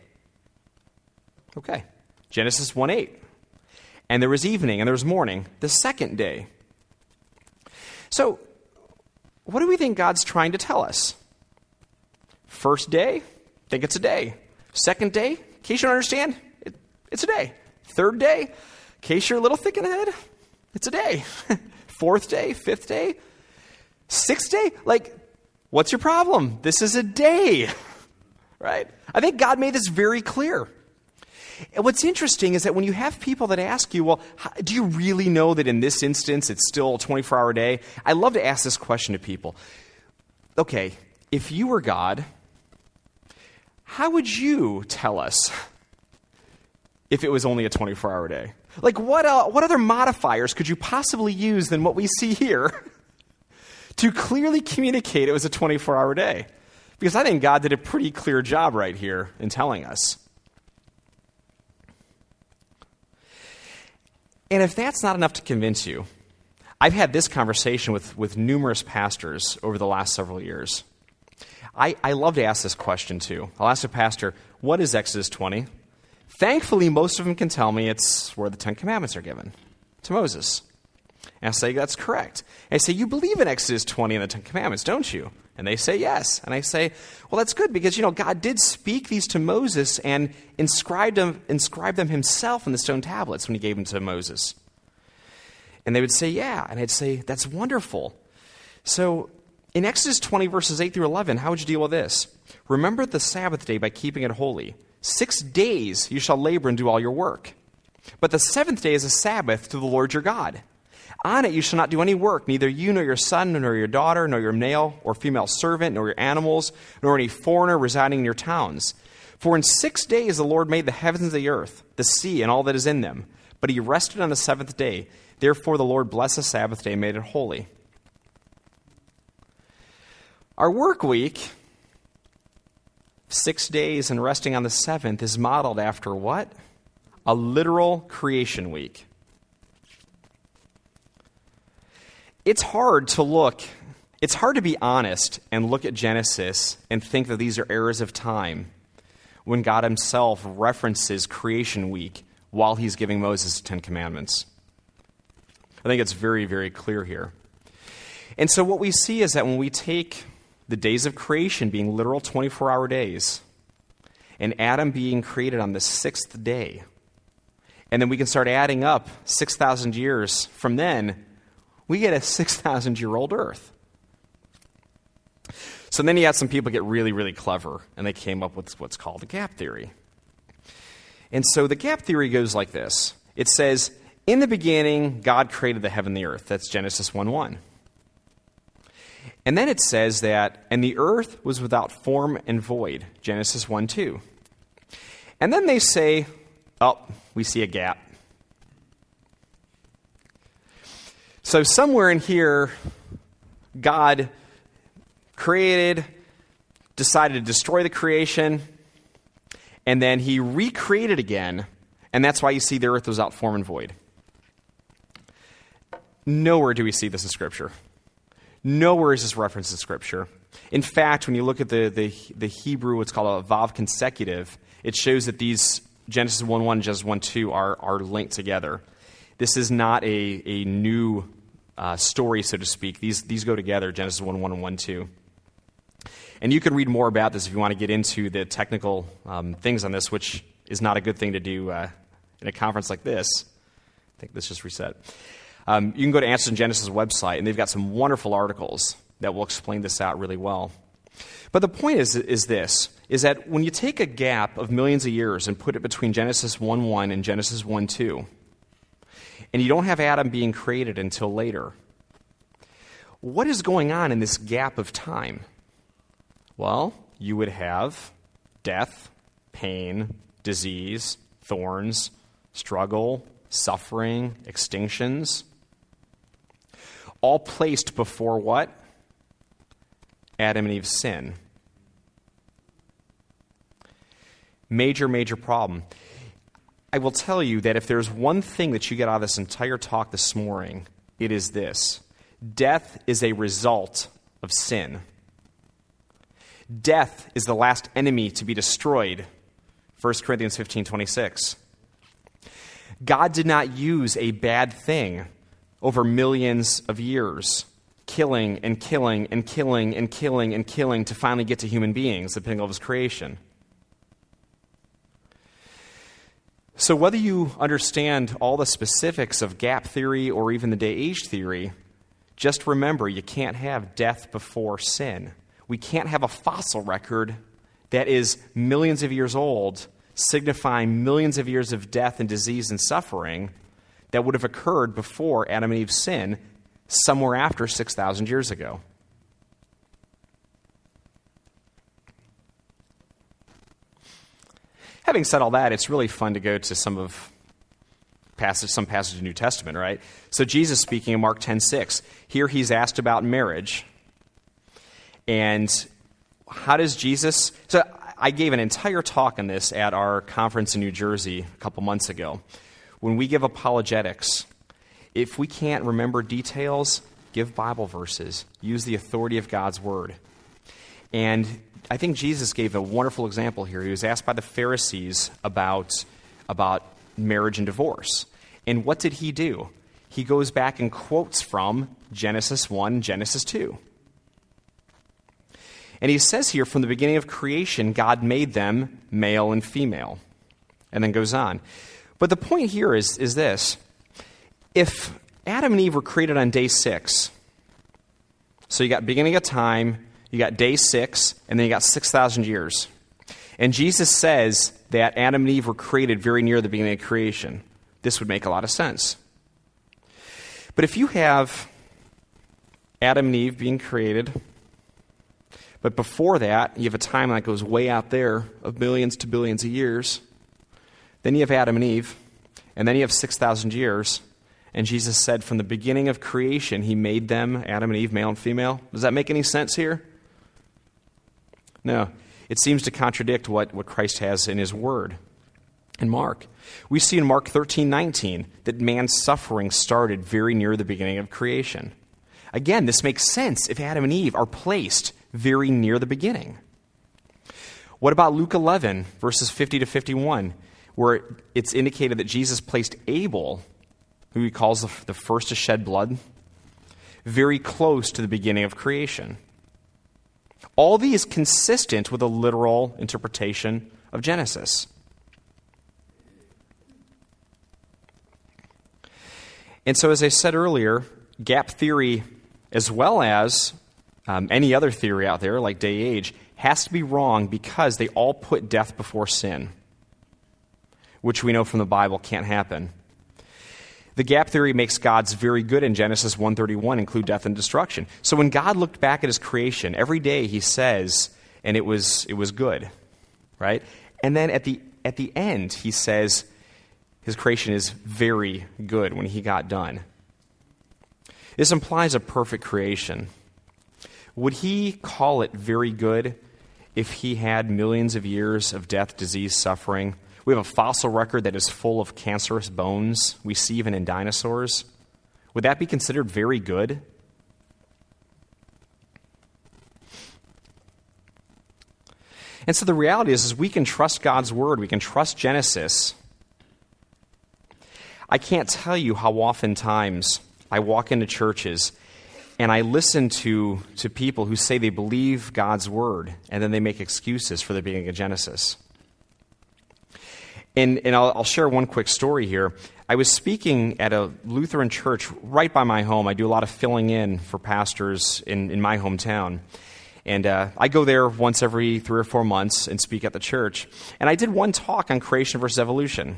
Okay. Genesis one eight. And there was evening, and there was morning, the second day. So what do we think God's trying to tell us? First day, think it's a day. Second day, in case you don't understand, it, it's a day. Third day, in case you're a little thick in the head, it's a day. Fourth day, fifth day, sixth day. Like, what's your problem? This is a day, right? I think God made this very clear. And what's interesting is that when you have people that ask you, well, how, do you really know that in this instance it's still a twenty-four hour day? I love to ask this question to people. Okay, if you were God, how would you tell us if it was only a twenty-four hour day? Like, what uh, what other modifiers could you possibly use than what we see here to clearly communicate it was a twenty-four hour day? Because I think God did a pretty clear job right here in telling us. And if that's not enough to convince you, I've had this conversation with, with numerous pastors over the last several years. I, I love to ask this question, too. I'll ask a pastor, what is Exodus twenty? Thankfully, most of them can tell me it's where the Ten Commandments are given, to Moses. And I say, that's correct. And I say, you believe in Exodus twenty and the Ten Commandments, don't you? And they say, yes. And I say, well, that's good because, you know, God did speak these to Moses and inscribed them, inscribed them himself in the stone tablets when he gave them to Moses. And they would say, yeah. And I'd say, that's wonderful. So in Exodus twenty, verses eight through eleven, how would you deal with this? Remember the Sabbath day by keeping it holy. Six days you shall labor and do all your work. But the seventh day is a Sabbath to the Lord your God. On it you shall not do any work, neither you nor your son, nor your daughter, nor your male or female servant, nor your animals, nor any foreigner residing in your towns. For in six days the Lord made the heavens and the earth, the sea, and all that is in them. But he rested on the seventh day. Therefore the Lord blessed the Sabbath day and made it holy. Our work week, six days and resting on the seventh, is modeled after what? A literal creation week. It's hard to look, it's hard to be honest and look at Genesis and think that these are eras of time when God himself references creation week while he's giving Moses the Ten Commandments. I think it's very, very clear here. And so what we see is that when we take the days of creation being literal twenty-four hour days, and Adam being created on the sixth day, and then we can start adding up six thousand years from then, we get a six thousand year old earth. So then he had some people get really, really clever, and they came up with what's called the gap theory. And so the gap theory goes like this. It says, in the beginning, God created the heaven and the earth. That's Genesis one one. And then it says that, and the earth was without form and void, Genesis one two. And then they say, oh, we see a gap. So somewhere in here, God created, decided to destroy the creation, and then he recreated again, and that's why you see the earth was out form and void. Nowhere do we see this in Scripture. Nowhere is this referenced in Scripture. In fact, when you look at the, the, the Hebrew, what's called a vav consecutive, it shows that these Genesis one one and Genesis one two are, are linked together. This is not a, a new uh, story, so to speak. These these go together, Genesis one one and one two. And you can read more about this if you want to get into the technical um, things on this, which is not a good thing to do uh, in a conference like this. I think this just reset. Um, you can go to Answers in Genesis website, and they've got some wonderful articles that will explain this out really well. But the point is is this, is that when you take a gap of millions of years and put it between Genesis one one and Genesis one two, and you don't have Adam being created until later, what is going on in this gap of time? Well, you would have death, pain, disease, thorns, struggle, suffering, extinctions, all placed before what? Adam and Eve's sin. Major, major problem. I will tell you that if there's one thing that you get out of this entire talk this morning, it is this. Death is a result of sin. Death is the last enemy to be destroyed, First Corinthians fifteen twenty-six. God did not use a bad thing over millions of years, killing and killing and killing and killing and killing to finally get to human beings, the pinnacle of his creation. So whether you understand all the specifics of gap theory or even the day-age theory, just remember you can't have death before sin. We can't have a fossil record that is millions of years old, signifying millions of years of death and disease and suffering that would have occurred before Adam and Eve's sin, somewhere after six thousand years ago. Having said all that, it's really fun to go to some of passage, some passage of the New Testament, right? So Jesus speaking in Mark ten six. Here he's asked about marriage. And how does Jesus... So I gave an entire talk on this at our conference in New Jersey a couple months ago. When we give apologetics, if we can't remember details, give Bible verses. Use the authority of God's word. And I think Jesus gave a wonderful example here. He was asked by the Pharisees about, about marriage and divorce. And what did he do? He goes back and quotes from Genesis one, Genesis two. And he says here, from the beginning of creation, God made them male and female. And then goes on. But the point here is, is this. If Adam and Eve were created on day six, so you got beginning of time, you got day six, and then you got six thousand years. And Jesus says that Adam and Eve were created very near the beginning of creation. This would make a lot of sense. But if you have Adam and Eve being created, but before that, you have a time that goes way out there of billions to billions of years, then you have Adam and Eve, and then you have six thousand years, and Jesus said from the beginning of creation, he made them, Adam and Eve, male and female. Does that make any sense here? No, it seems to contradict what, what Christ has in his word. In Mark, we see in Mark thirteen nineteen that man's suffering started very near the beginning of creation. Again, this makes sense if Adam and Eve are placed very near the beginning. What about Luke eleven, verses fifty to fifty-one, where it's indicated that Jesus placed Abel, who he calls the, the first to shed blood, very close to the beginning of creation? All these consistent with a literal interpretation of Genesis. And so, as I said earlier, gap theory, as well as um, any other theory out there, like day age, has to be wrong because they all put death before sin, which we know from the Bible can't happen. The gap theory makes God's very good in Genesis one thirty-one include death and destruction. So when God looked back at his creation, every day he says, and it was it was good, right? And then at the at the end, he says his creation is very good when he got done. This implies a perfect creation. Would he call it very good if he had millions of years of death, disease, suffering? We have a fossil record that is full of cancerous bones we see even in dinosaurs. Would that be considered very good? And so the reality is, is we can trust God's word. We can trust Genesis. I can't tell you how oftentimes I walk into churches and I listen to, to people who say they believe God's word, and then they make excuses for there being a Genesis. And, and I'll, I'll share one quick story here. I was speaking at a Lutheran church right by my home. I do a lot of filling in for pastors in, in my hometown. And uh, I go there once every three or four months and speak at the church. And I did one talk on creation versus evolution.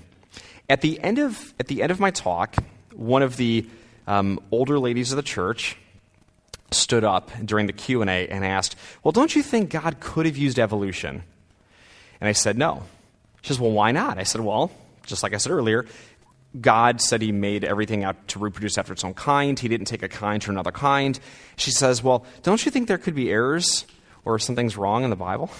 At the end of at the end of my talk, one of the um, older ladies of the church stood up during the Q and A and asked, "Well, don't you think God could have used evolution?" And I said, "No." She says, "Well, why not?" I said, "Well, just like I said earlier, God said he made everything out to reproduce after its own kind. He didn't take a kind to another kind." She says, "Well, don't you think there could be errors or something's wrong in the Bible?"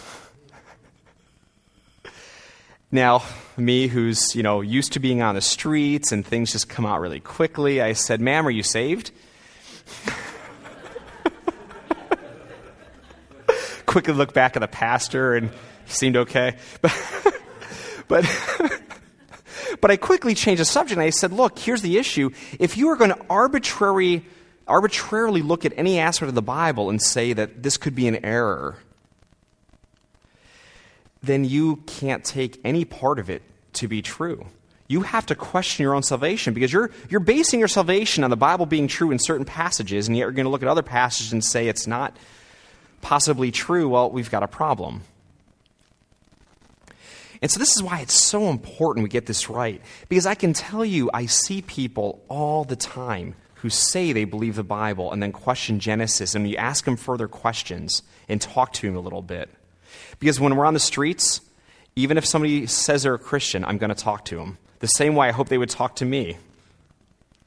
Now, me, who's, you know, used to being on the streets and things just come out really quickly, I said, "Ma'am, are you saved?" Quickly looked back at the pastor and he seemed okay. But... But but I quickly changed the subject, and I said, "Look, here's the issue. If you are going to arbitrary, arbitrarily look at any aspect of the Bible and say that this could be an error, then you can't take any part of it to be true. You have to question your own salvation, because you're you're basing your salvation on the Bible being true in certain passages, and yet you're going to look at other passages and say it's not possibly true. Well, we've got a problem." And so this is why it's so important we get this right. Because I can tell you, I see people all the time who say they believe the Bible and then question Genesis. And you ask them further questions and talk to them a little bit. Because when we're on the streets, even if somebody says they're a Christian, I'm going to talk to them. The same way I hope they would talk to me.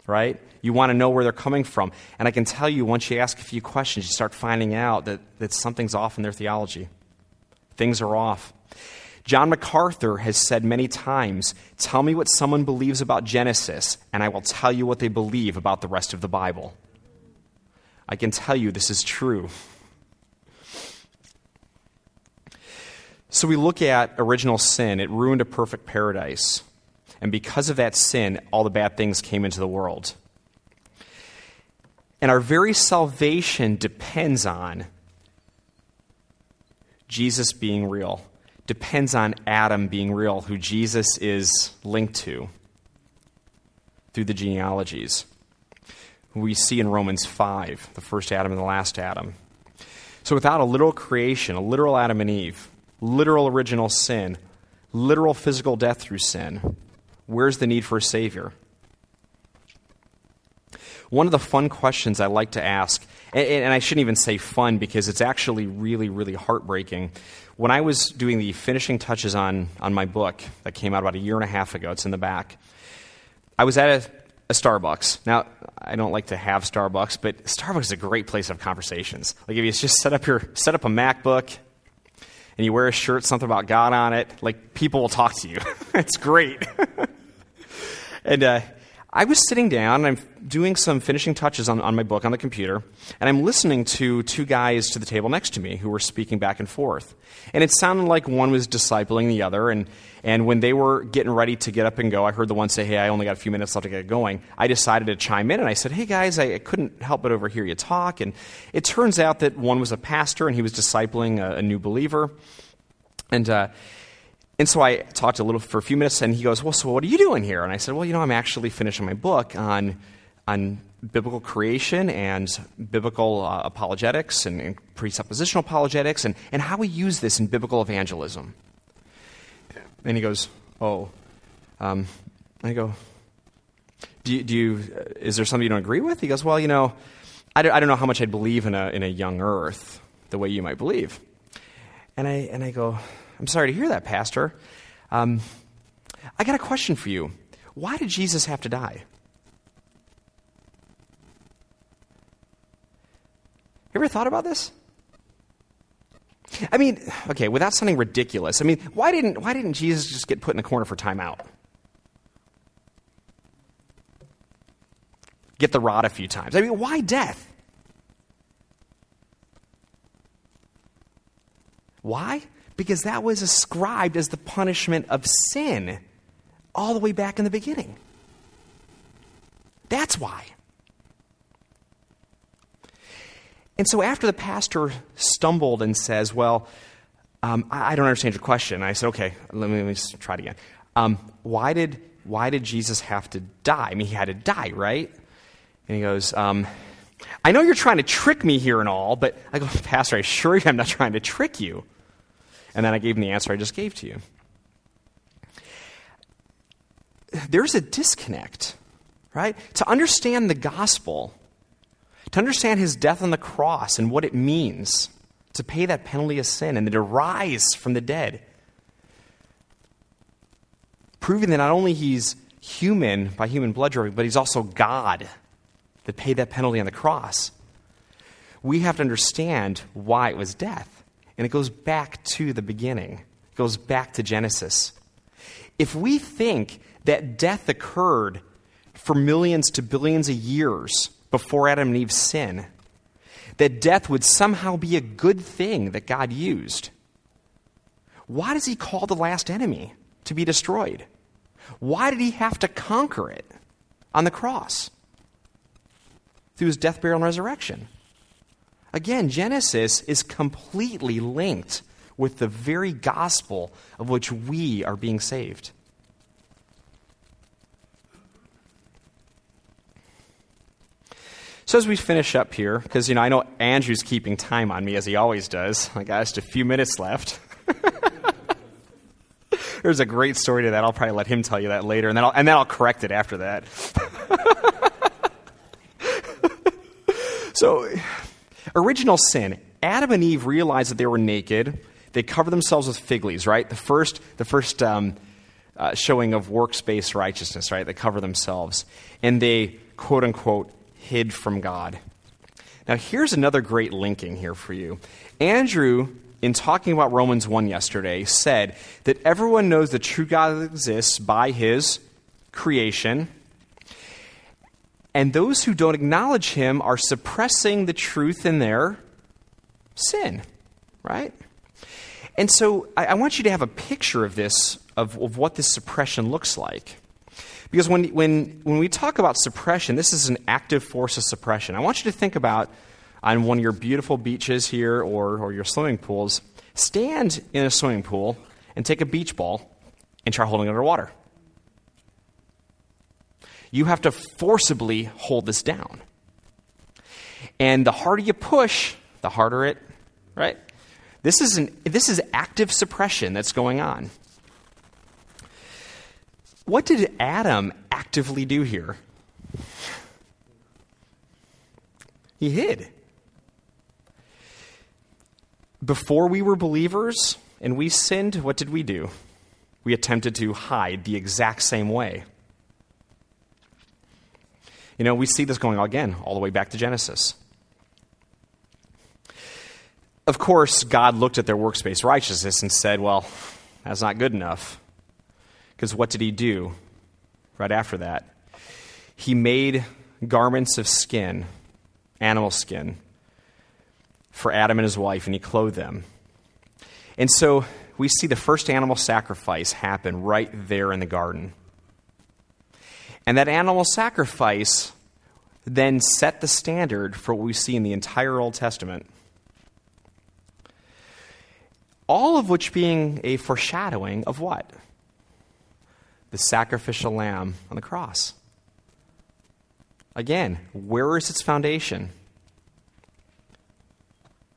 Right? You want to know where they're coming from. And I can tell you, once you ask a few questions, you start finding out that, that something's off in their theology. Things are off. John MacArthur has said many times, "Tell me what someone believes about Genesis, and I will tell you what they believe about the rest of the Bible." I can tell you this is true. So we look at original sin. It ruined a perfect paradise. And because of that sin, all the bad things came into the world. And our very salvation depends on Jesus being real. Depends on Adam being real, who Jesus is linked to through the genealogies. We see in Romans five, the first Adam and the last Adam. So without a literal creation, a literal Adam and Eve, literal original sin, literal physical death through sin, where's the need for a Savior? One of the fun questions I like to ask, and, and I shouldn't even say fun because it's actually really, really heartbreaking. When I was doing the finishing touches on, on my book that came out about a year and a half ago, it's in the back, I was at a, a Starbucks. Now, I don't like to have Starbucks, but Starbucks is a great place to have conversations. Like if you just set up your set up a MacBook and you wear a shirt, something about God on it, like people will talk to you. It's great. and uh, I was sitting down, and I'm doing some finishing touches on, on my book on the computer, and I'm listening to two guys to the table next to me who were speaking back and forth. And it sounded like one was discipling the other, and, and when they were getting ready to get up and go, I heard the one say, "Hey, I only got a few minutes left to get going." I decided to chime in, and I said, "Hey, guys, I, I couldn't help but overhear you talk." And it turns out that one was a pastor, and he was discipling a, a new believer. And uh And so I talked a little for a few minutes, and he goes, "Well, so what are you doing here?" And I said, "Well, you know, I'm actually finishing my book on on biblical creation and biblical uh, apologetics and, and presuppositional apologetics and, and how we use this in biblical evangelism. And he goes, oh. Um, I go, do you, do you, is there something you don't agree with? He goes, well, you know, I don't, I don't know how much I'd believe in a in a young earth the way you might believe. And I and I go, I'm sorry to hear that, Pastor. Um, I got a question for you. Why did Jesus have to die? You ever thought about this? I mean, okay, without sounding ridiculous, I mean, why didn't why didn't Jesus just get put in a corner for time out? Get the rod a few times. I mean, why death? Why? Because that was ascribed as the punishment of sin all the way back in the beginning. That's why. And so after the pastor stumbled and says, well, um, I, I don't understand your question. I said, okay, let me, let me try it again. Um, why did why did Jesus have to die? I mean, he had to die, right? And he goes, um, I know you're trying to trick me here and all, but I go, Pastor, I assure you I'm not trying to trick you. And then I gave him the answer I just gave to you. There's a disconnect, right? To understand the gospel, to understand his death on the cross and what it means to pay that penalty of sin and to rise from the dead, proving that not only he's human by human blood drawing, but he's also God that paid that penalty on the cross. We have to understand why it was death. And it goes back to the beginning. It goes back to Genesis. If we think that death occurred for millions to billions of years before Adam and Eve's sin, that death would somehow be a good thing that God used, why does he call the last enemy to be destroyed? Why did he have to conquer it on the cross? Through his death, burial, and resurrection. Again, Genesis is completely linked with the very gospel of which we are being saved. So as we finish up here, because you know I know Andrew's keeping time on me as he always does. I got just a few minutes left. There's a great story to that. I'll probably let him tell you that later, and then I'll, and then I'll correct it after that. So, original sin. Adam and Eve realized that they were naked. They covered themselves with fig leaves, right? The first, the first um, uh, showing of works-based righteousness, right? They cover themselves, and they quote unquote hid from God. Now, here's another great linking here for you. Andrew, in talking about Romans one yesterday, said that everyone knows the true God exists by his creation, and those who don't acknowledge him are suppressing the truth in their sin, right? And so I, I want you to have a picture of this, of, of what this suppression looks like. Because when, when, when we talk about suppression, this is an active force of suppression. I want you to think about, on one of your beautiful beaches here or, or your swimming pools, stand in a swimming pool and take a beach ball and try holding it underwater. You have to forcibly hold this down. And the harder you push, the harder it, right? This is an this is active suppression that's going on. What did Adam actively do here? He hid. Before we were believers and we sinned, what did we do? We attempted to hide the exact same way. You know, we see this going on again, all the way back to Genesis. Of course, God looked at their works-based righteousness and said, well, that's not good enough. Because what did he do right after that? He made garments of skin, animal skin, for Adam and his wife, and he clothed them. And so we see the first animal sacrifice happen right there in the garden. And that animal sacrifice then set the standard for what we see in the entire Old Testament. All of which being a foreshadowing of what? The sacrificial lamb on the cross. Again, where is its foundation?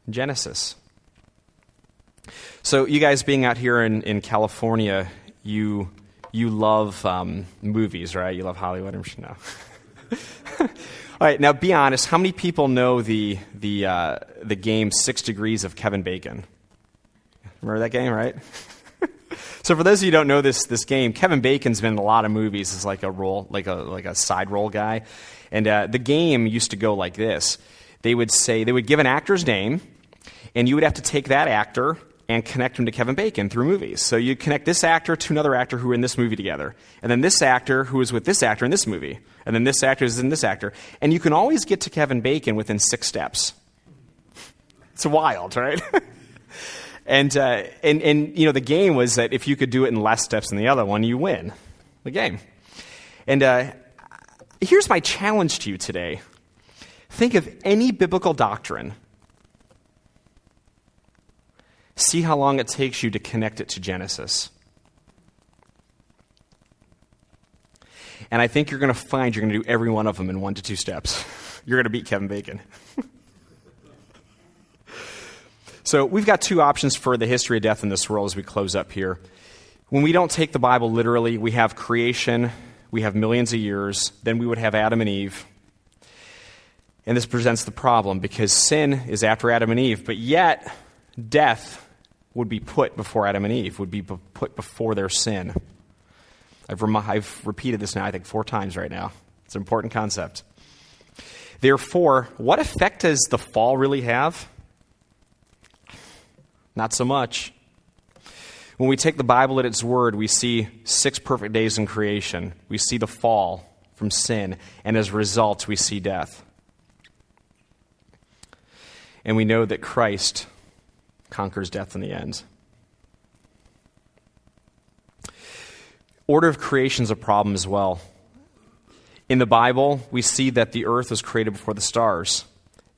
Genesis. So you guys being out here in, in California, you you love um, movies, right? You love Hollywood, I'm sure. No. All right, now be honest. How many people know the the uh, the game Six Degrees of Kevin Bacon? Remember that game, right? So for those of you who don't know this this game, Kevin Bacon's been in a lot of movies as like a role, like a like a side role guy, and uh, the game used to go like this. They would say they would give an actor's name, and you would have to take that actor and connect him to Kevin Bacon through movies. So you connect this actor to another actor who were in this movie together, and then this actor who was with this actor in this movie, and then this actor is in this actor. And you can always get to Kevin Bacon within six steps. It's wild, right? and, uh, and, and you know, the game was that if you could do it in less steps than the other one, you win the game. And uh, here's my challenge to you today. Think of any biblical doctrine. See how long it takes you to connect it to Genesis. And I think you're going to find you're going to do every one of them in one to two steps. You're going to beat Kevin Bacon. So we've got two options for the history of death in this world as we close up here. When we don't take the Bible literally, we have creation, we have millions of years, then we would have Adam and Eve. And this presents the problem because sin is after Adam and Eve, but yet death would be put before Adam and Eve, would be put before their sin. I've, rem- I've repeated this now, I think, four times right now. It's an important concept. Therefore, what effect does the fall really have? Not so much. When we take the Bible at its word, we see six perfect days in creation. We see the fall from sin, and as a result, we see death. And we know that Christ conquers death in the end. Order of creation is a problem as well. In the Bible, we see that the earth was created before the stars.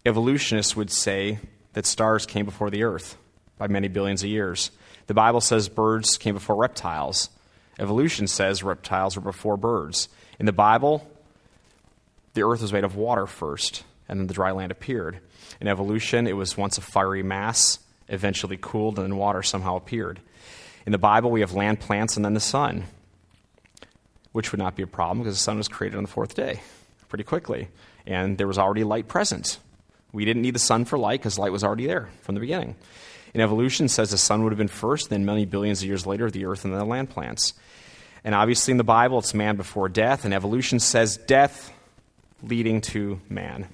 Evolutionists would say that stars came before the earth by many billions of years. The Bible says birds came before reptiles. Evolution says reptiles were before birds. In the Bible, the earth was made of water first, and then the dry land appeared. In evolution, it was once a fiery mass, eventually cooled, and then water somehow appeared. In the Bible, we have land, plants, and then the sun, which would not be a problem because the sun was created on the fourth day pretty quickly, and there was already light present. We didn't need the sun for light because light was already there from the beginning. In evolution, it says the sun would have been first, then many billions of years later, the earth and then the land plants. And obviously in the Bible, it's man before death, and evolution says death leading to man.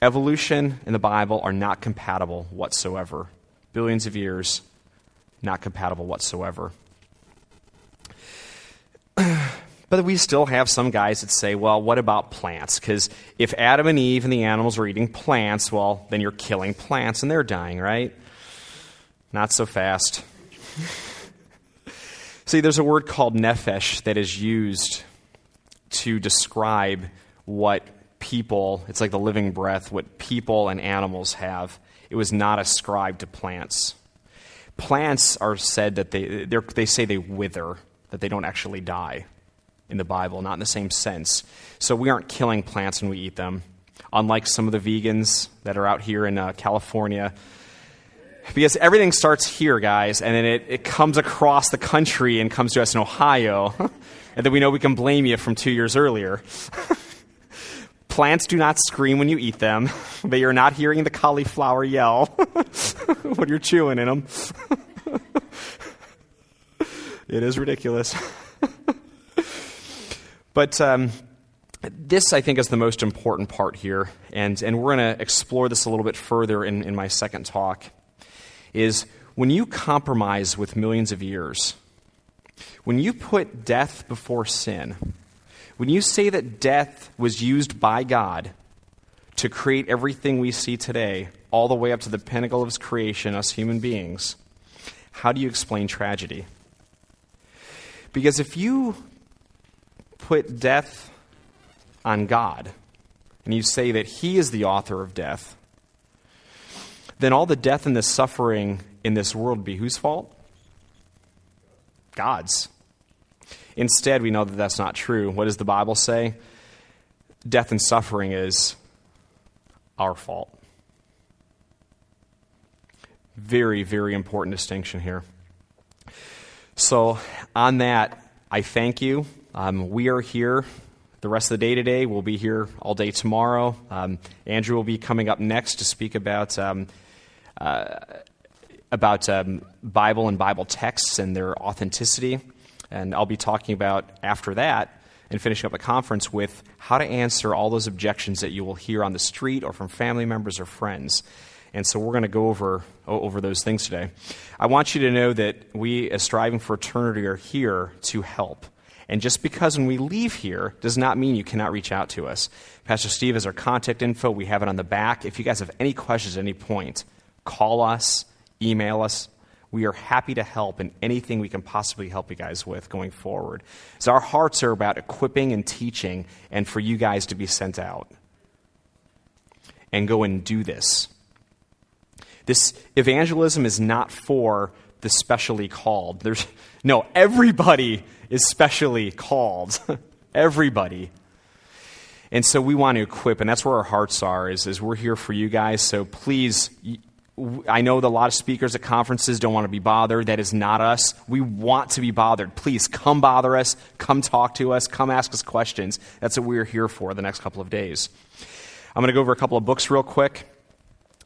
Evolution and the Bible are not compatible whatsoever. Billions of years, not compatible whatsoever. But we still have some guys that say, well, what about plants? Because if Adam and Eve and the animals were eating plants, well, then you're killing plants and they're dying, right? Not so fast. See, there's a word called nephesh that is used to describe what people, it's like the living breath, what people and animals have. It was not ascribed to plants. Plants are said that they they say they wither, that they don't actually die in the Bible, not in the same sense. So we aren't killing plants when we eat them, unlike some of the vegans that are out here in uh, California. Because everything starts here, guys, and then it, it comes across the country and comes to us in Ohio, and then we know we can blame you from two years earlier. Plants do not scream when you eat them, but you're not hearing the cauliflower yell when you're chewing in them. It is ridiculous. But um, this, I think, is the most important part here, and, and we're going to explore this a little bit further in, in my second talk, is when you compromise with millions of years, when you put death before sin, when you say that death was used by God to create everything we see today, all the way up to the pinnacle of his creation, us human beings, how do you explain tragedy? Because if you put death on God, and you say that he is the author of death, then all the death and the suffering in this world would be whose fault? God's. Instead, we know that that's not true. What does the Bible say? death and suffering is our fault. Very, very important distinction here. So on that, I thank you. Um, we are here the rest of the day today. We'll be here all day tomorrow. Um, Andrew will be coming up next to speak about um, uh, about um, Bible and Bible texts and their authenticity. And I'll be talking about, after that, and finishing up a conference with how to answer all those objections that you will hear on the street or from family members or friends. And so we're going to go over over those things today. I want you to know that we, as Striving for Eternity, are here to help. And just because when we leave here does not mean you cannot reach out to us. Pastor Steve has our contact info. We have it on the back. If you guys have any questions at any point, call us, email us. We are happy to help in anything we can possibly help you guys with going forward. So our hearts are about equipping and teaching and for you guys to be sent out and go and do this. This evangelism is not for the specially called. There's no, everybody is specially called. Everybody. And so we want to equip, and that's where our hearts are, is, is we're here for you guys. So please, I know that a lot of speakers at conferences don't want to be bothered. That is not us. We want to be bothered. Please come bother us. Come talk to us. Come ask us questions. That's what we're here for the next couple of days. I'm going to go over a couple of books real quick.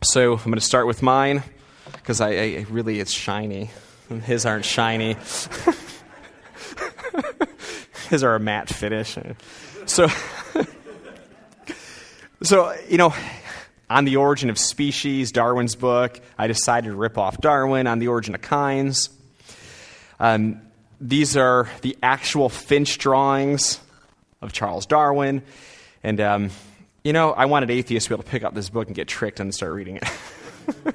So I'm going to start with mine, because I, I really, it's shiny. His aren't shiny. His are a matte finish. So, so you know, On the Origin of Species, Darwin's book, I decided to rip off Darwin, On the Origin of Kinds. Um, these are the actual Finch drawings of Charles Darwin, and um you know, I wanted atheists to be able to pick up this book and get tricked and start reading it.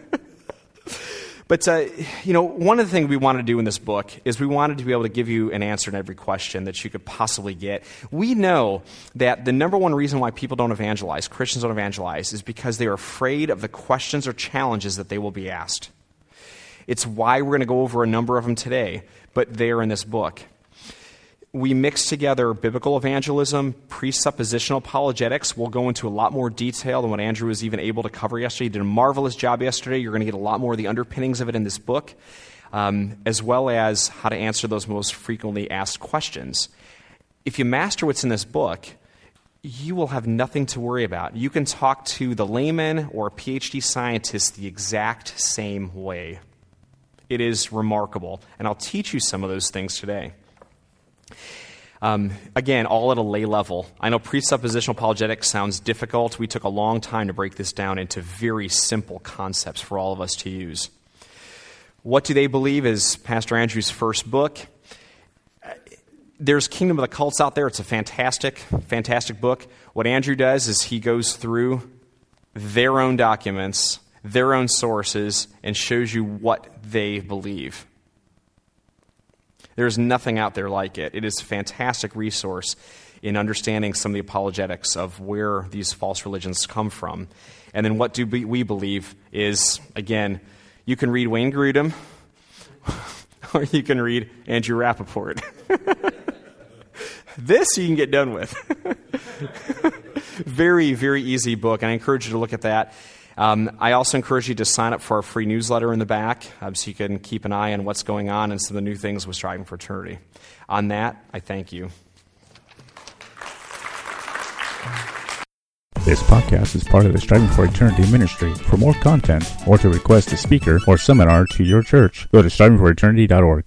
But, uh, you know, one of the things we wanted to do in this book is we wanted to be able to give you an answer to every question that you could possibly get. We know that the number one reason why people don't evangelize, Christians don't evangelize, is because they are afraid of the questions or challenges that they will be asked. It's why we're going to go over a number of them today, but they're in this book. We mix together biblical evangelism, presuppositional apologetics. We'll go into a lot more detail than what Andrew was even able to cover yesterday. He did a marvelous job yesterday. You're going to get a lot more of the underpinnings of it in this book, um, as well as how to answer those most frequently asked questions. If you master what's in this book, you will have nothing to worry about. You can talk to the layman or a P H D scientist the exact same way. It is remarkable, and I'll teach you some of those things today. Um, again, all at a lay level. I know presuppositional apologetics sounds difficult. We took a long time to break this down into very simple concepts for all of us to use. What Do They Believe is Pastor Andrew's first book. There's Kingdom of the Cults out there. It's a fantastic, fantastic book. What Andrew does is he goes through their own documents, their own sources, and shows you what they believe. There's nothing out there like it. It is a fantastic resource in understanding some of the apologetics of where these false religions come from. And then What Do We Believe is, again, you can read Wayne Grudem or you can read Andrew Rappaport. This you can get done with. Very, very easy book, and I encourage you to look at that. Um, I also encourage you to sign up for our free newsletter in the back um, so you can keep an eye on what's going on and some of the new things with Striving for Eternity. On that, I thank you. This podcast is part of the Striving for Eternity ministry. For more content or to request a speaker or seminar to your church, go to striving for eternity dot org.